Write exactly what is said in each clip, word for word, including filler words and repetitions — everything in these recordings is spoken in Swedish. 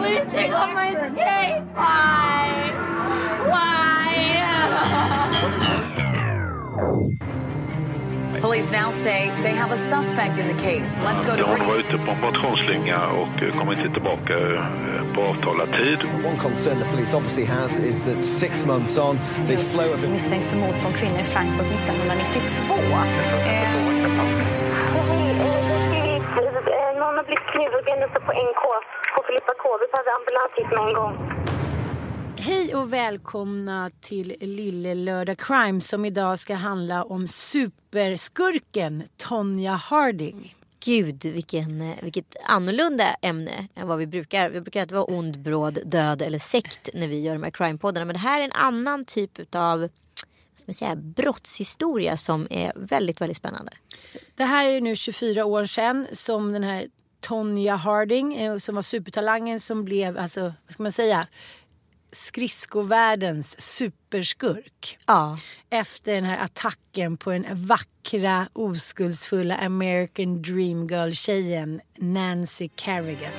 Please take off my skate! Why? Why? Police now say they have a suspect in the case. Let's go to... Hon var ute på en motionsslinga och kom inte tillbaka på avtalad tid. One concern the police obviously has is that six months on, they slow... ...som misstänks för mord på en kvinna i Frankfurt nittonhundranittiotvå. Eh... Hon har blivit knivhuggen uppe på N K. På Filippa K. Vi hade ambulans hit med en gång. Hej och välkomna till Lillelördag Crime, som idag ska handla om superskurken Tonya Harding. Gud, vilken, vilket annorlunda ämne än vad vi brukar. Vi brukar inte vara ond, bråd, död eller sekt när vi gör de här crime-poddarna. Men det här är en annan typ av... Säga, brottshistoria som är väldigt, väldigt spännande. Det här är ju nu tjugofyra år sedan som den här Tonya Harding, som var supertalangen, som blev, alltså, vad ska man säga, skridskovärldens superskurk. Ja. Efter den här attacken på den vackra, oskuldsfulla American Dream Girl-tjejen Nancy Kerrigan.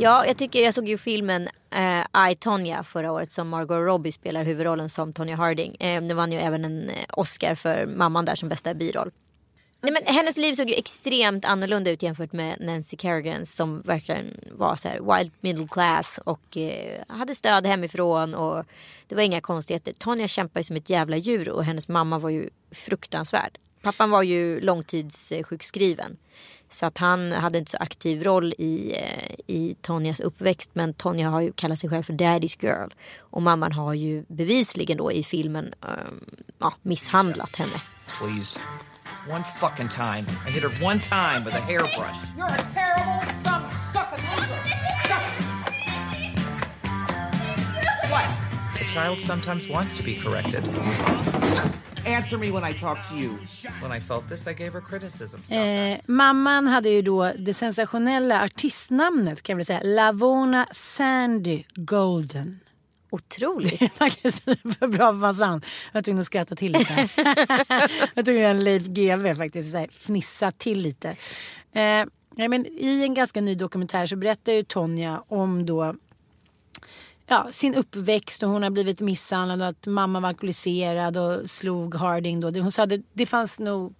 Ja, jag tycker jag såg ju filmen eh, I, Tonya förra året, som Margot Robbie spelar huvudrollen som Tonya Harding. Eh, det vann ju även en Oscar för mamman där som bästa biroll. Nej, men hennes liv såg ju extremt annorlunda ut jämfört med Nancy Kerrigan, som verkligen var så här wild middle class och eh, hade stöd hemifrån och det var inga konstigheter. Tonya kämpade som ett jävla djur och hennes mamma var ju fruktansvärd. Pappan var ju långtidssjukskriven. Så att han hade inte så aktiv roll i, i Tonyas uppväxt. Men Tonya har ju kallat sig själv för daddy's girl. Och mamman har ju bevisligen då i filmen um, ja, misshandlat henne. Please, one fucking time. I hit her one time with a hairbrush. You're a terrible stop sucking loser. What? A child sometimes wants to be corrected. Answer me when I talk to you. When I felt this I gave her criticism. Eh, mamman hade ju då det sensationella artistnamnet, kan vi säga, Lavona Sandy Golden. Otroligt. Det är faktiskt för bra för sann. Jag tyckte hon skrattade till lite. Jag tyckte en Leif G V faktiskt så här, fnissa till lite. Eh, men i en ganska ny dokumentär så berättar ju Tonya om då, ja, sin uppväxt, och hon har blivit misshandlad och att mamma var alkoholiserad och slog Harding då. Hon sa att det fanns nog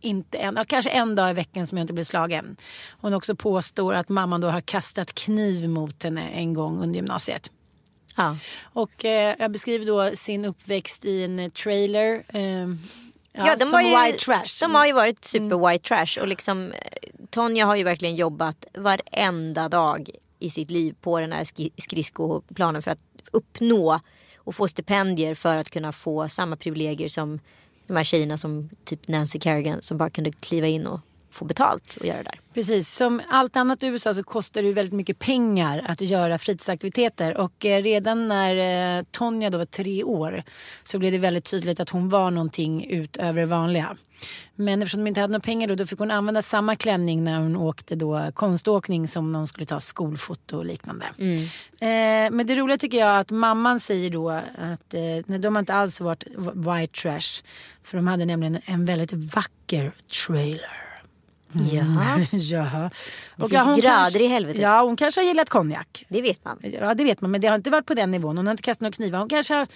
inte en, kanske en dag i veckan som jag inte blev slagen. Hon också påstår att mamman då har kastat kniv mot henne en gång under gymnasiet. Ja. Och eh, jag beskriver då sin uppväxt i en trailer. Eh, ja, ja, de som ju, white trash. De har ju varit super white trash. Och liksom, Tonya har ju verkligen jobbat varenda dag i sitt liv på den här skridskoplanen för att uppnå och få stipendier för att kunna få samma privilegier som de här tjejerna som typ Nancy Kerrigan, som bara kunde kliva in och få betalt och göra det där. Precis, som allt annat i U S A så kostar det ju väldigt mycket pengar att göra fritidsaktiviteter, och eh, redan när eh, Tonya då var tre år så blev det väldigt tydligt att hon var någonting utöver det vanliga. Men eftersom de inte hade några pengar då, då fick hon använda samma klänning när hon åkte då konståkning som när hon skulle ta skolfoto och liknande. Mm. Eh, men det roliga tycker jag att mamman säger då att eh, nej, de har inte alls varit white trash, för de hade nämligen en väldigt vacker trailer. Mm. Ja. Och hon grader kanske, i helvetet. Ja, hon kanske har gillat konjak. Det vet man. Ja, det vet man, men det har inte varit på den nivån. Hon har inte kastat några knivar. Hon kanske har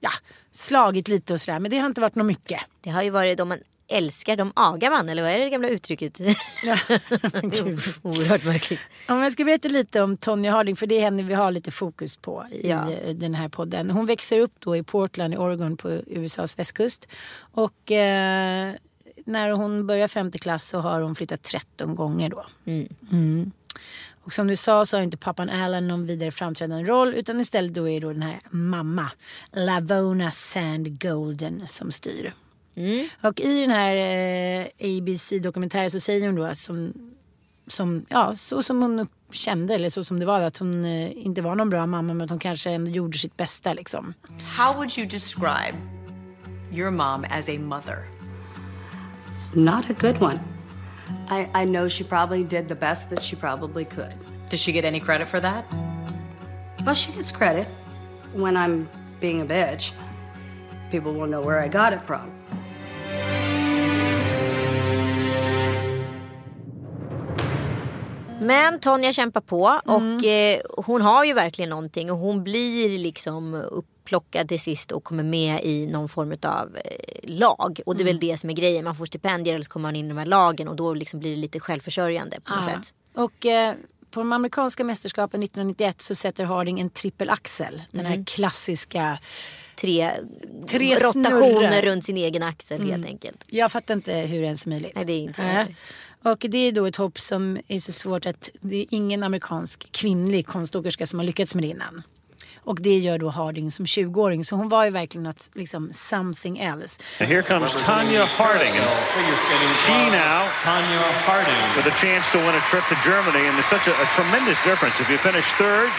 ja, slagit lite och sådär, men det har inte varit något mycket. Det har ju varit de man älskar, de agar man, eller vad är det gamla uttrycket? Ja, men gud. Oerhört märkligt. Om jag ska berätta lite om Tonya Harding, för det är henne vi har lite fokus på i ja. den här podden. Hon växer upp då i Portland i Oregon på U S A:s västkust och... Eh, när hon börjar femte klass så har hon flyttat tretton gånger då. Mm. Mm. Och som du sa så har inte pappan Alan någon vidare framträdande roll, utan istället då är då den här mamma, Lavona Sandy Golden, som styr. Mm. Och i den här eh, A B C-dokumentären så säger hon då att som, som, ja, så som hon kände, eller så som det var, att hon eh, inte var någon bra mamma, men att hon kanske ändå gjorde sitt bästa liksom. How would you describe your mom as a mother? Not a good one. I, I know she probably did the best that she probably could. Does she get any credit for that? Well, she gets credit. When I'm being a bitch, people will know where I got it from. Men Tonya kämpar på och mm. eh, hon har ju verkligen någonting och hon blir liksom upplockad till sist och kommer med i någon form av eh, lag. Och det är mm. väl det som är grejen, man får stipendier eller så kommer man in i de här lagen och då liksom blir det lite självförsörjande på något ja. sätt. Och eh, på de amerikanska mästerskapen nittonhundranittioett så sätter Harding en trippelaxel, mm. den här klassiska... Tre, tre rotationer runt sin egen axel mm. helt enkelt. Jag fattar inte hur det ens är möjligt. Nej, det är inte äh. Och det är då ett hopp som är så svårt att det är ingen amerikansk kvinnlig konståkerska som har lyckats med det innan. Och det gör då Harding som tjugoåring. Så hon var ju verkligen något, liksom, something else. And here comes Tonya Harding. She now, Tonya Harding, with a chance to win a trip to Germany. And there's such a, a tremendous difference. If you finish third,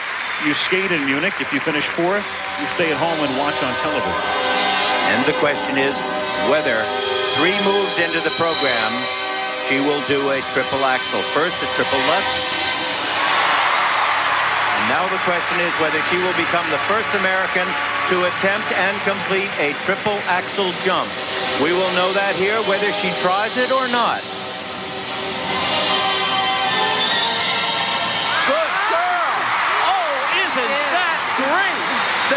you skate in Munich. If you finish fourth, you stay at home and watch on television. And the question is whether three moves into the program, she will do a triple axel. First, a triple Lutz. Now the question is whether she will become the first American to attempt and complete a triple axel jump. We will know that here whether she tries it or not. Good girl! Oh, isn't that great?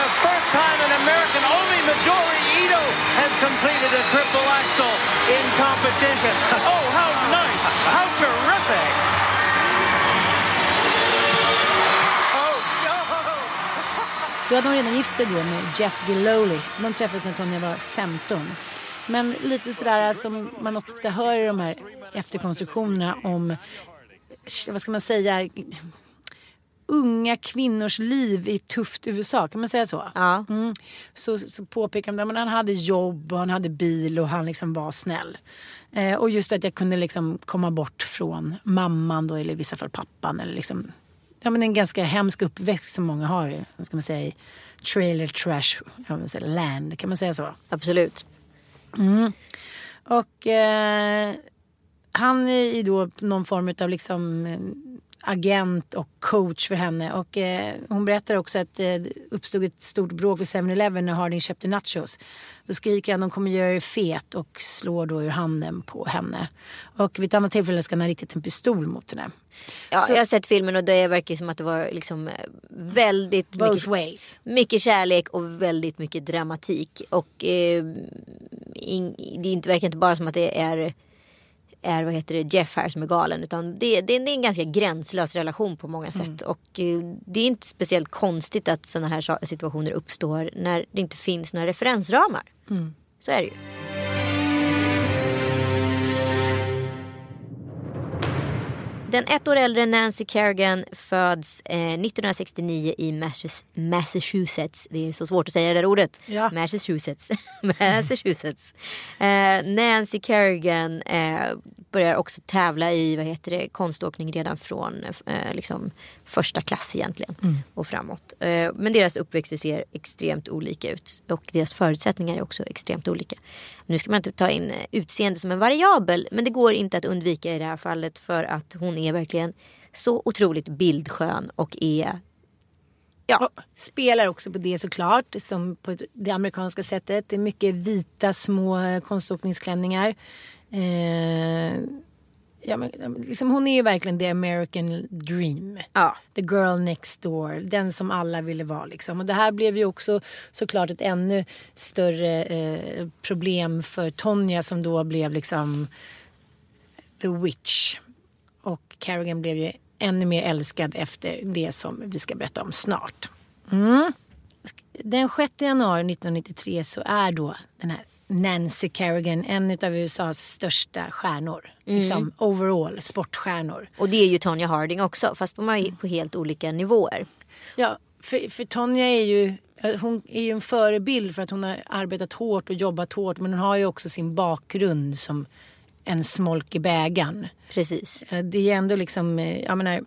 The first time an American, only Midori Ito has completed a triple axel in competition. Oh, how nice! How terrific! Då hade hon redan gift sig då med Jeff Gillooly. De träffades när Tonya var femton. Men lite sådär som man ofta hör i de här efterkonstruktionerna om, vad ska man säga, unga kvinnors liv i tufft U S A. Kan man säga så? Ja. Mm. Så, så påpekar de att han hade jobb och han hade bil och han liksom var snäll. Eh, och just att jag kunde liksom komma bort från mamman då, eller i vissa fall pappan eller liksom... Ja, men en ganska hemsk uppväxt som många har, vad ska man säga, i trailer trash, kan man säga, land, kan man säga så? Absolut. Mm. Och eh, han är ju då någon form av liksom agent och coach för henne. Och eh, hon berättar också att det eh, uppstod ett stort bråk vid seven eleven när Harding köpte nachos. Då skriker han, de kommer göra er fet, och slår då ur handen på henne. Och vid ett annat tillfälle ska han ha riktat en pistol mot henne. Ja, så jag har sett filmen och det verkar som att det var liksom väldigt both mycket, ways. Mycket kärlek och väldigt mycket dramatik. Och eh, in, det verkar inte bara som att det är... är vad heter det, Jeff här som är galen, utan det, det, det är en ganska gränslös relation på många sätt mm. och det är inte speciellt konstigt att sådana här situationer uppstår när det inte finns några referensramar. Mm. Så är det ju. Den ett år äldre Nancy Kerrigan föds eh, nittonhundrasextionio i Massachusetts. Det är så svårt att säga det där ordet. Ja. Massachusetts. Massachusetts. Eh, Nancy Kerrigan eh, börjar också tävla i vad heter det, konståkning redan från eh, liksom första klass egentligen mm. och framåt. Eh, men deras uppväxt ser extremt olika ut och deras förutsättningar är också extremt olika. Nu ska man inte ta in utseende som en variabel, men det går inte att undvika i det här fallet för att hon är verkligen så otroligt bildskön och är... Ja. Och spelar också på det såklart, som på det amerikanska sättet. Det är mycket vita små konståkningsklänningar. Eh, ja, men, liksom, hon är ju verkligen the American dream. Ja. The girl next door. Den som alla ville vara. Liksom. Och det här blev ju också såklart ett ännu större eh, problem för Tonya, som då blev liksom the witch. Och Kerrigan blev ju ännu mer älskad efter det som vi ska berätta om snart. Mm. Den sjätte januari nittonhundranittiotre så är då den här Nancy Kerrigan en av U S A:s största stjärnor. Mm. Liksom overall sportstjärnor. Och det är ju Tonya Harding också, fast på, mm. på helt olika nivåer. Ja, för, för Tonya är ju, hon är ju en förebild för att hon har arbetat hårt och jobbat hårt. Men hon har ju också sin bakgrund som en smolk i bägaren. Precis. Det är ändå liksom, jag menar...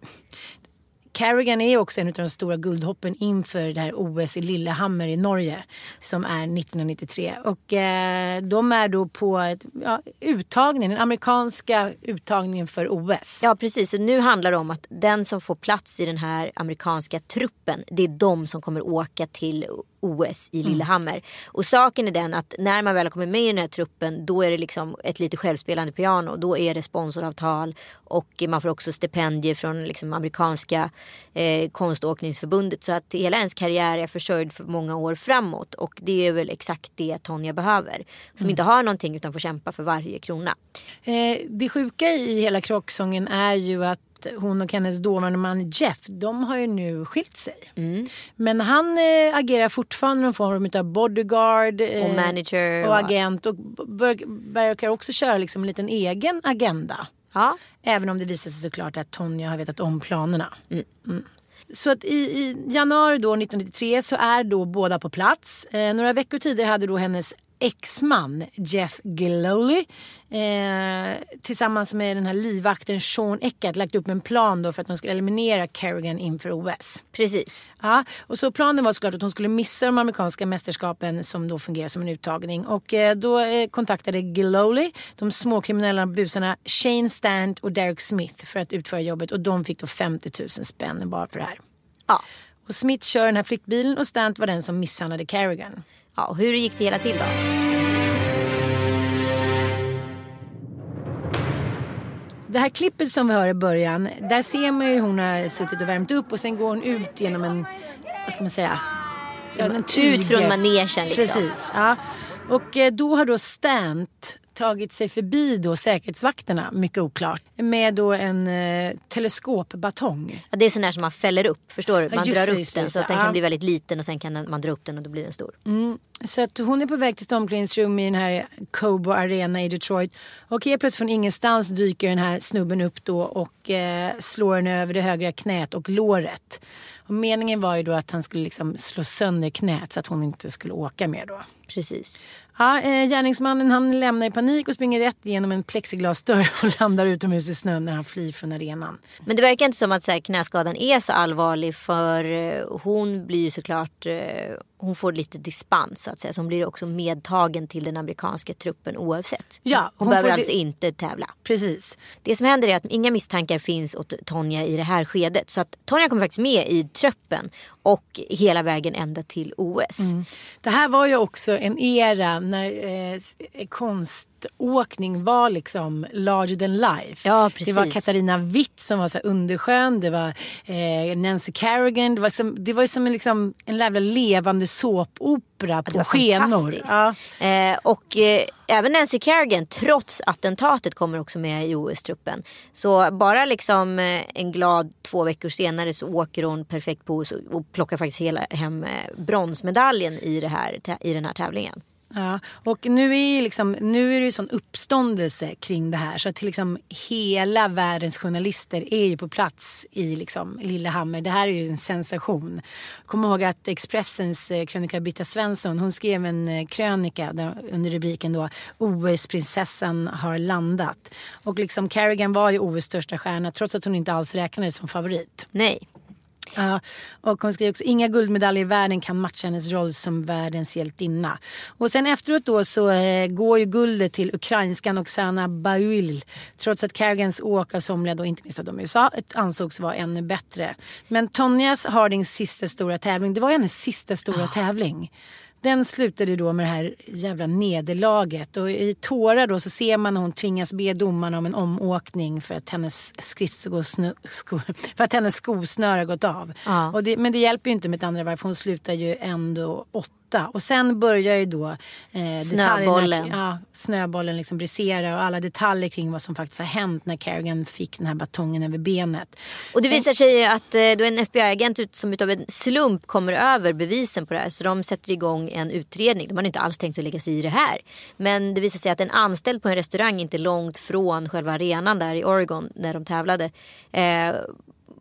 Kerrigan är också en av de stora guldhoppen inför det här O S i Lillehammer i Norge som är nittonhundranittiotre. Och eh, de är då på ja, uttagningen, den amerikanska uttagningen för O S. Ja, precis. Och nu handlar det om att den som får plats i den här amerikanska truppen, det är de som kommer åka till O S i Lillehammer. Mm. Och saken är den att när man väl kommer med i den här truppen, då är det liksom ett lite självspelande piano. Då är det sponsoravtal och man får också stipendier från liksom amerikanska eh, konståkningsförbundet. Så att hela ens karriär är försörjd för många år framåt. Och det är väl exakt det Tonya behöver. Som mm. inte har någonting utan får kämpa för varje krona. Eh, det sjuka i hela krocksången är ju att hon och hennes dåvarande man Jeff, de har ju nu skilt sig. Mm. Men han eh, agerar fortfarande någon form av bodyguard eh, och manager och agent och verkar också köra liksom en liten egen agenda. Ja. Även om det visar sig såklart att Tonya har vetat om planerna. Mm. Mm. Så att i, i januari då nittonhundranittiotre så är då båda på plats. Eh, några veckor tidigare hade då hennes exman Jeff Gillooly eh, tillsammans med den här livvakten Shawn Eckardt lagt upp en plan då för att de skulle eliminera Kerrigan inför O S. Precis. Ja, och så planen var såklart att hon skulle missa de amerikanska mästerskapen som då fungerar som en uttagning. Och eh, då eh, kontaktade Gillooly de småkriminella busarna Shane Stant och Derek Smith för att utföra jobbet, och de fick då femtio tusen spänn bara för det här. Ja. Och Smith kör den här flyktbilen och Stant var den som misshandlade Kerrigan. Ja, och hur gick det hela till då? Det här klippet som vi hör i början, där ser man ju hur hon har suttit och värmt upp och sen går hon ut genom en, vad ska man säga? Ja, en tyg. Ut från manegen liksom. Precis, ja. Och då har då Stant tagit sig förbi då säkerhetsvakterna, mycket oklart, med då en eh, teleskopbatong. Ja, det är sån här som man fäller upp, förstår du? Man ja, drar upp just, den just, så att den ja. kan bli väldigt liten och sen kan man dra upp den och då blir den stor. Mm. Så att hon är på väg till ett omklädningsrum i den här Cobo Arena i Detroit. Och helt plötsligt från ingenstans dyker den här snubben upp då och eh, slår den över det högra knät och låret. Och meningen var ju då att han skulle liksom slå sönder knät så att hon inte skulle åka mer då. Precis. Ja, eh, gärningsmannen han lämnar i panik och springer rätt genom en plexiglasdörr och landar utomhus i snön när han flyr från arenan. Men det verkar inte som att så här, knäskadan är så allvarlig, för eh, hon blir ju såklart... Eh, hon får lite dispens så att säga, som blir också medtagen till den amerikanska truppen oavsett. Ja, hon, hon behöver alltså det... inte tävla. Precis. Det som händer är att inga misstankar finns åt Tonya i det här skedet. Så att Tonya kommer faktiskt med i truppen och hela vägen ända till O S. Mm. Det här var ju också en era när eh, konståkning var liksom larger than life. Ja, precis. Det var Katarina Witt som var så här underskön. Det var eh, Nancy Kerrigan. Det var som, det var som en, liksom, en jävla levande såpopera på skenor. Ja. Eh, och eh, även Nancy Kerrigan, trots attentatet, kommer också med i O S-truppen. Så bara liksom eh, en glad två veckor senare så åker hon perfekt på O S och plockar faktiskt hela hem eh, bronsmedaljen i, det här, i den här tävlingen. Ja, och nu är, liksom, nu är det ju sån uppståndelse kring det här så att liksom hela världens journalister är ju på plats i liksom Lillehammer. Det här är ju en sensation. Kom ihåg att Expressens krönika Britta Svensson, hon skrev en krönika där, under rubriken då O S-prinsessan har landat. Och liksom Kerrigan var ju O S största stjärna trots att hon inte alls räknades som favorit. Nej. Ja, och hon skriver också, inga guldmedaljer i världen kan matcha hennes roll som världens hjältinna. Och sen efteråt då så eh, går ju guldet till ukrainskan Oksana Baiul, trots att Kerrigans åk av somliga då, inte minst av dem i U S A, ansågs vara ännu bättre. Men Tonyas Hardings sista stora tävling, det var hennes sista stora oh. tävling. Den slutade då med det här jävla nederlaget. Och i tårar då så ser man när hon tvingas be domarna om en omåkning för att hennes, skridsko- sko- för att hennes skosnör har gått av. Ja. Och det, men det hjälper ju inte med ett andra varv, för hon slutar ju ändå åtta. Och sen börjar ju då eh, snöbollen, ja, snöbollen liksom brisera och alla detaljer kring vad som faktiskt har hänt när Kerrigan fick den här batongen över benet. Och det sen visar sig att eh, då en F B I-agent ut, som utav en slump kommer över bevisen på det här, så de sätter igång en utredning. De har inte alls tänkt att lägga sig i det här. Men det visar sig att en anställd på en restaurang inte långt från själva arenan där i Oregon när de tävlade eh,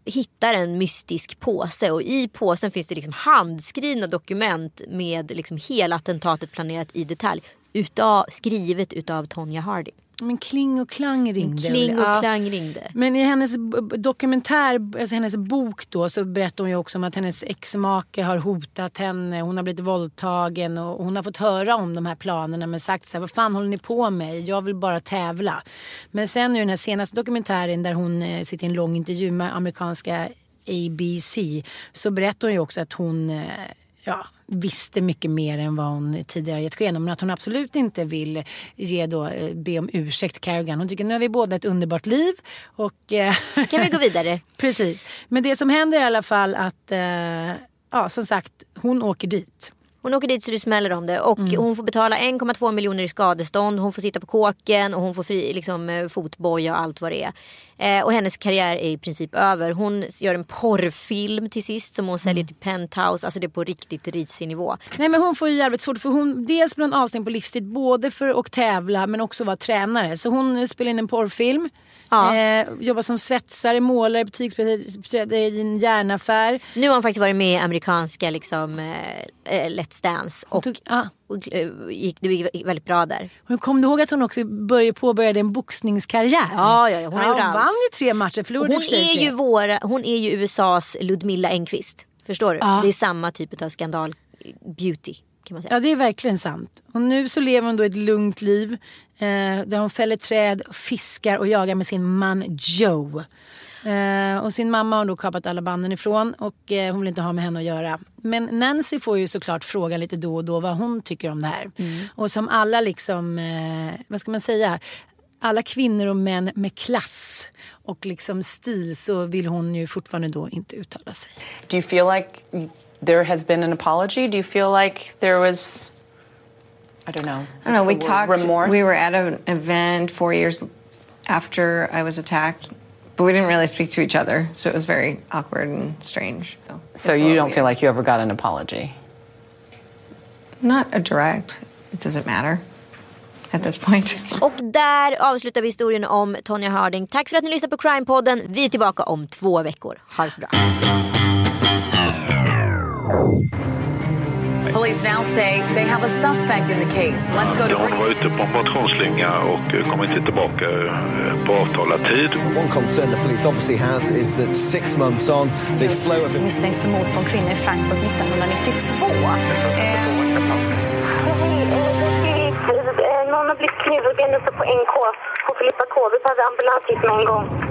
hittar en mystisk påse, och i påsen finns det liksom handskrivna dokument med liksom hela attentatet planerat i detalj, utav, skrivet utav Tonya Harding. Men kling och klang ringde. Kling och ja. klang ringde. Men i hennes dokumentär, alltså hennes bok då, så berättar hon ju också om att hennes ex-make har hotat henne. Hon har blivit våldtagen och hon har fått höra om de här planerna, men sagt så här: vad fan håller ni på med? Jag vill bara tävla. Men sen nu den här senaste dokumentären där hon sitter i en lång intervju med amerikanska A B C, så berättar hon ju också att hon... ja, visste mycket mer än vad hon tidigare gett sken om, men att hon absolut inte vill ge då, be om ursäkt Kerrigan. Hon tycker nu har vi båda ett underbart liv och... Eh, kan vi gå vidare? Precis. Men det som händer i alla fall att, eh, ja, som sagt, hon åker dit. Hon åker dit så det smäller om det, och mm. hon får betala en komma två miljoner i skadestånd, hon får sitta på kåken och hon får fri, liksom, fotboja och allt vad det är. Eh, och hennes karriär är i princip över. Hon gör en porrfilm till sist som hon säljer mm. till Penthouse, alltså det är på riktigt risig nivå. Nej, men hon får ju jävligt svårt, för hon dels blir hon avstängd på livstid både för att tävla men också vara tränare. Så hon spelar in en porrfilm. Ja. Eh, jobbar som svetsare, målare, butiksbeträde i en järnaffär. Nu har hon faktiskt varit med i amerikanska, liksom, eh, Let's Dance och, tog, ah. och, och gick, det gick väldigt bra där. Hon kom du ihåg att hon också började påbörjade en boxningskarriär? Ja, ja, ja, hon ja, hon vann ju tre matcher, förlorade hon är tre. Ju våra, hon är ju U S A:s Ludmilla Engqvist, förstår du? Ah. Det är samma typ av skandal beauty. Ja, det är verkligen sant. Och nu så lever hon då ett lugnt liv eh, där hon fäller träd, fiskar och jagar med sin man Joe. Eh, och sin mamma har då kapat alla banden ifrån, och eh, hon vill inte ha med henne att göra. Men Nancy får ju såklart fråga lite då och då vad hon tycker om det här. Mm. Och som alla, liksom, eh, vad ska man säga, alla kvinnor och män med klass och liksom stil, så vill hon ju fortfarande då inte uttala sig. Do you feel like... there has been an apology? Do you feel like there was, I don't know. I don't know, we talked, remorse? We were at an event four years after I was attacked, but we didn't really speak to each other, so it was very awkward and strange. So, so you don't weird. feel like you ever got an apology? Not a direct, it doesn't matter. At this point. Och där avslutar vi historien om Tonya Harding. Tack för att ni lyssnade på Crime-podden. Vi är tillbaka om två veckor. Ha det så bra. Police now say they have a suspect in the case. Let's go to Britta. De var ute på en motionsslinga och kom inte tillbaka på avtalad tid. One concern the police obviously has is that six months on they slow us. Misstänks för mord på en kvinna i Frankfurt nittonhundranittiotvå. Någon har blivit knivhuggen uppe på N K. Och Filippa K. Vi hade ambulans hit med en gång.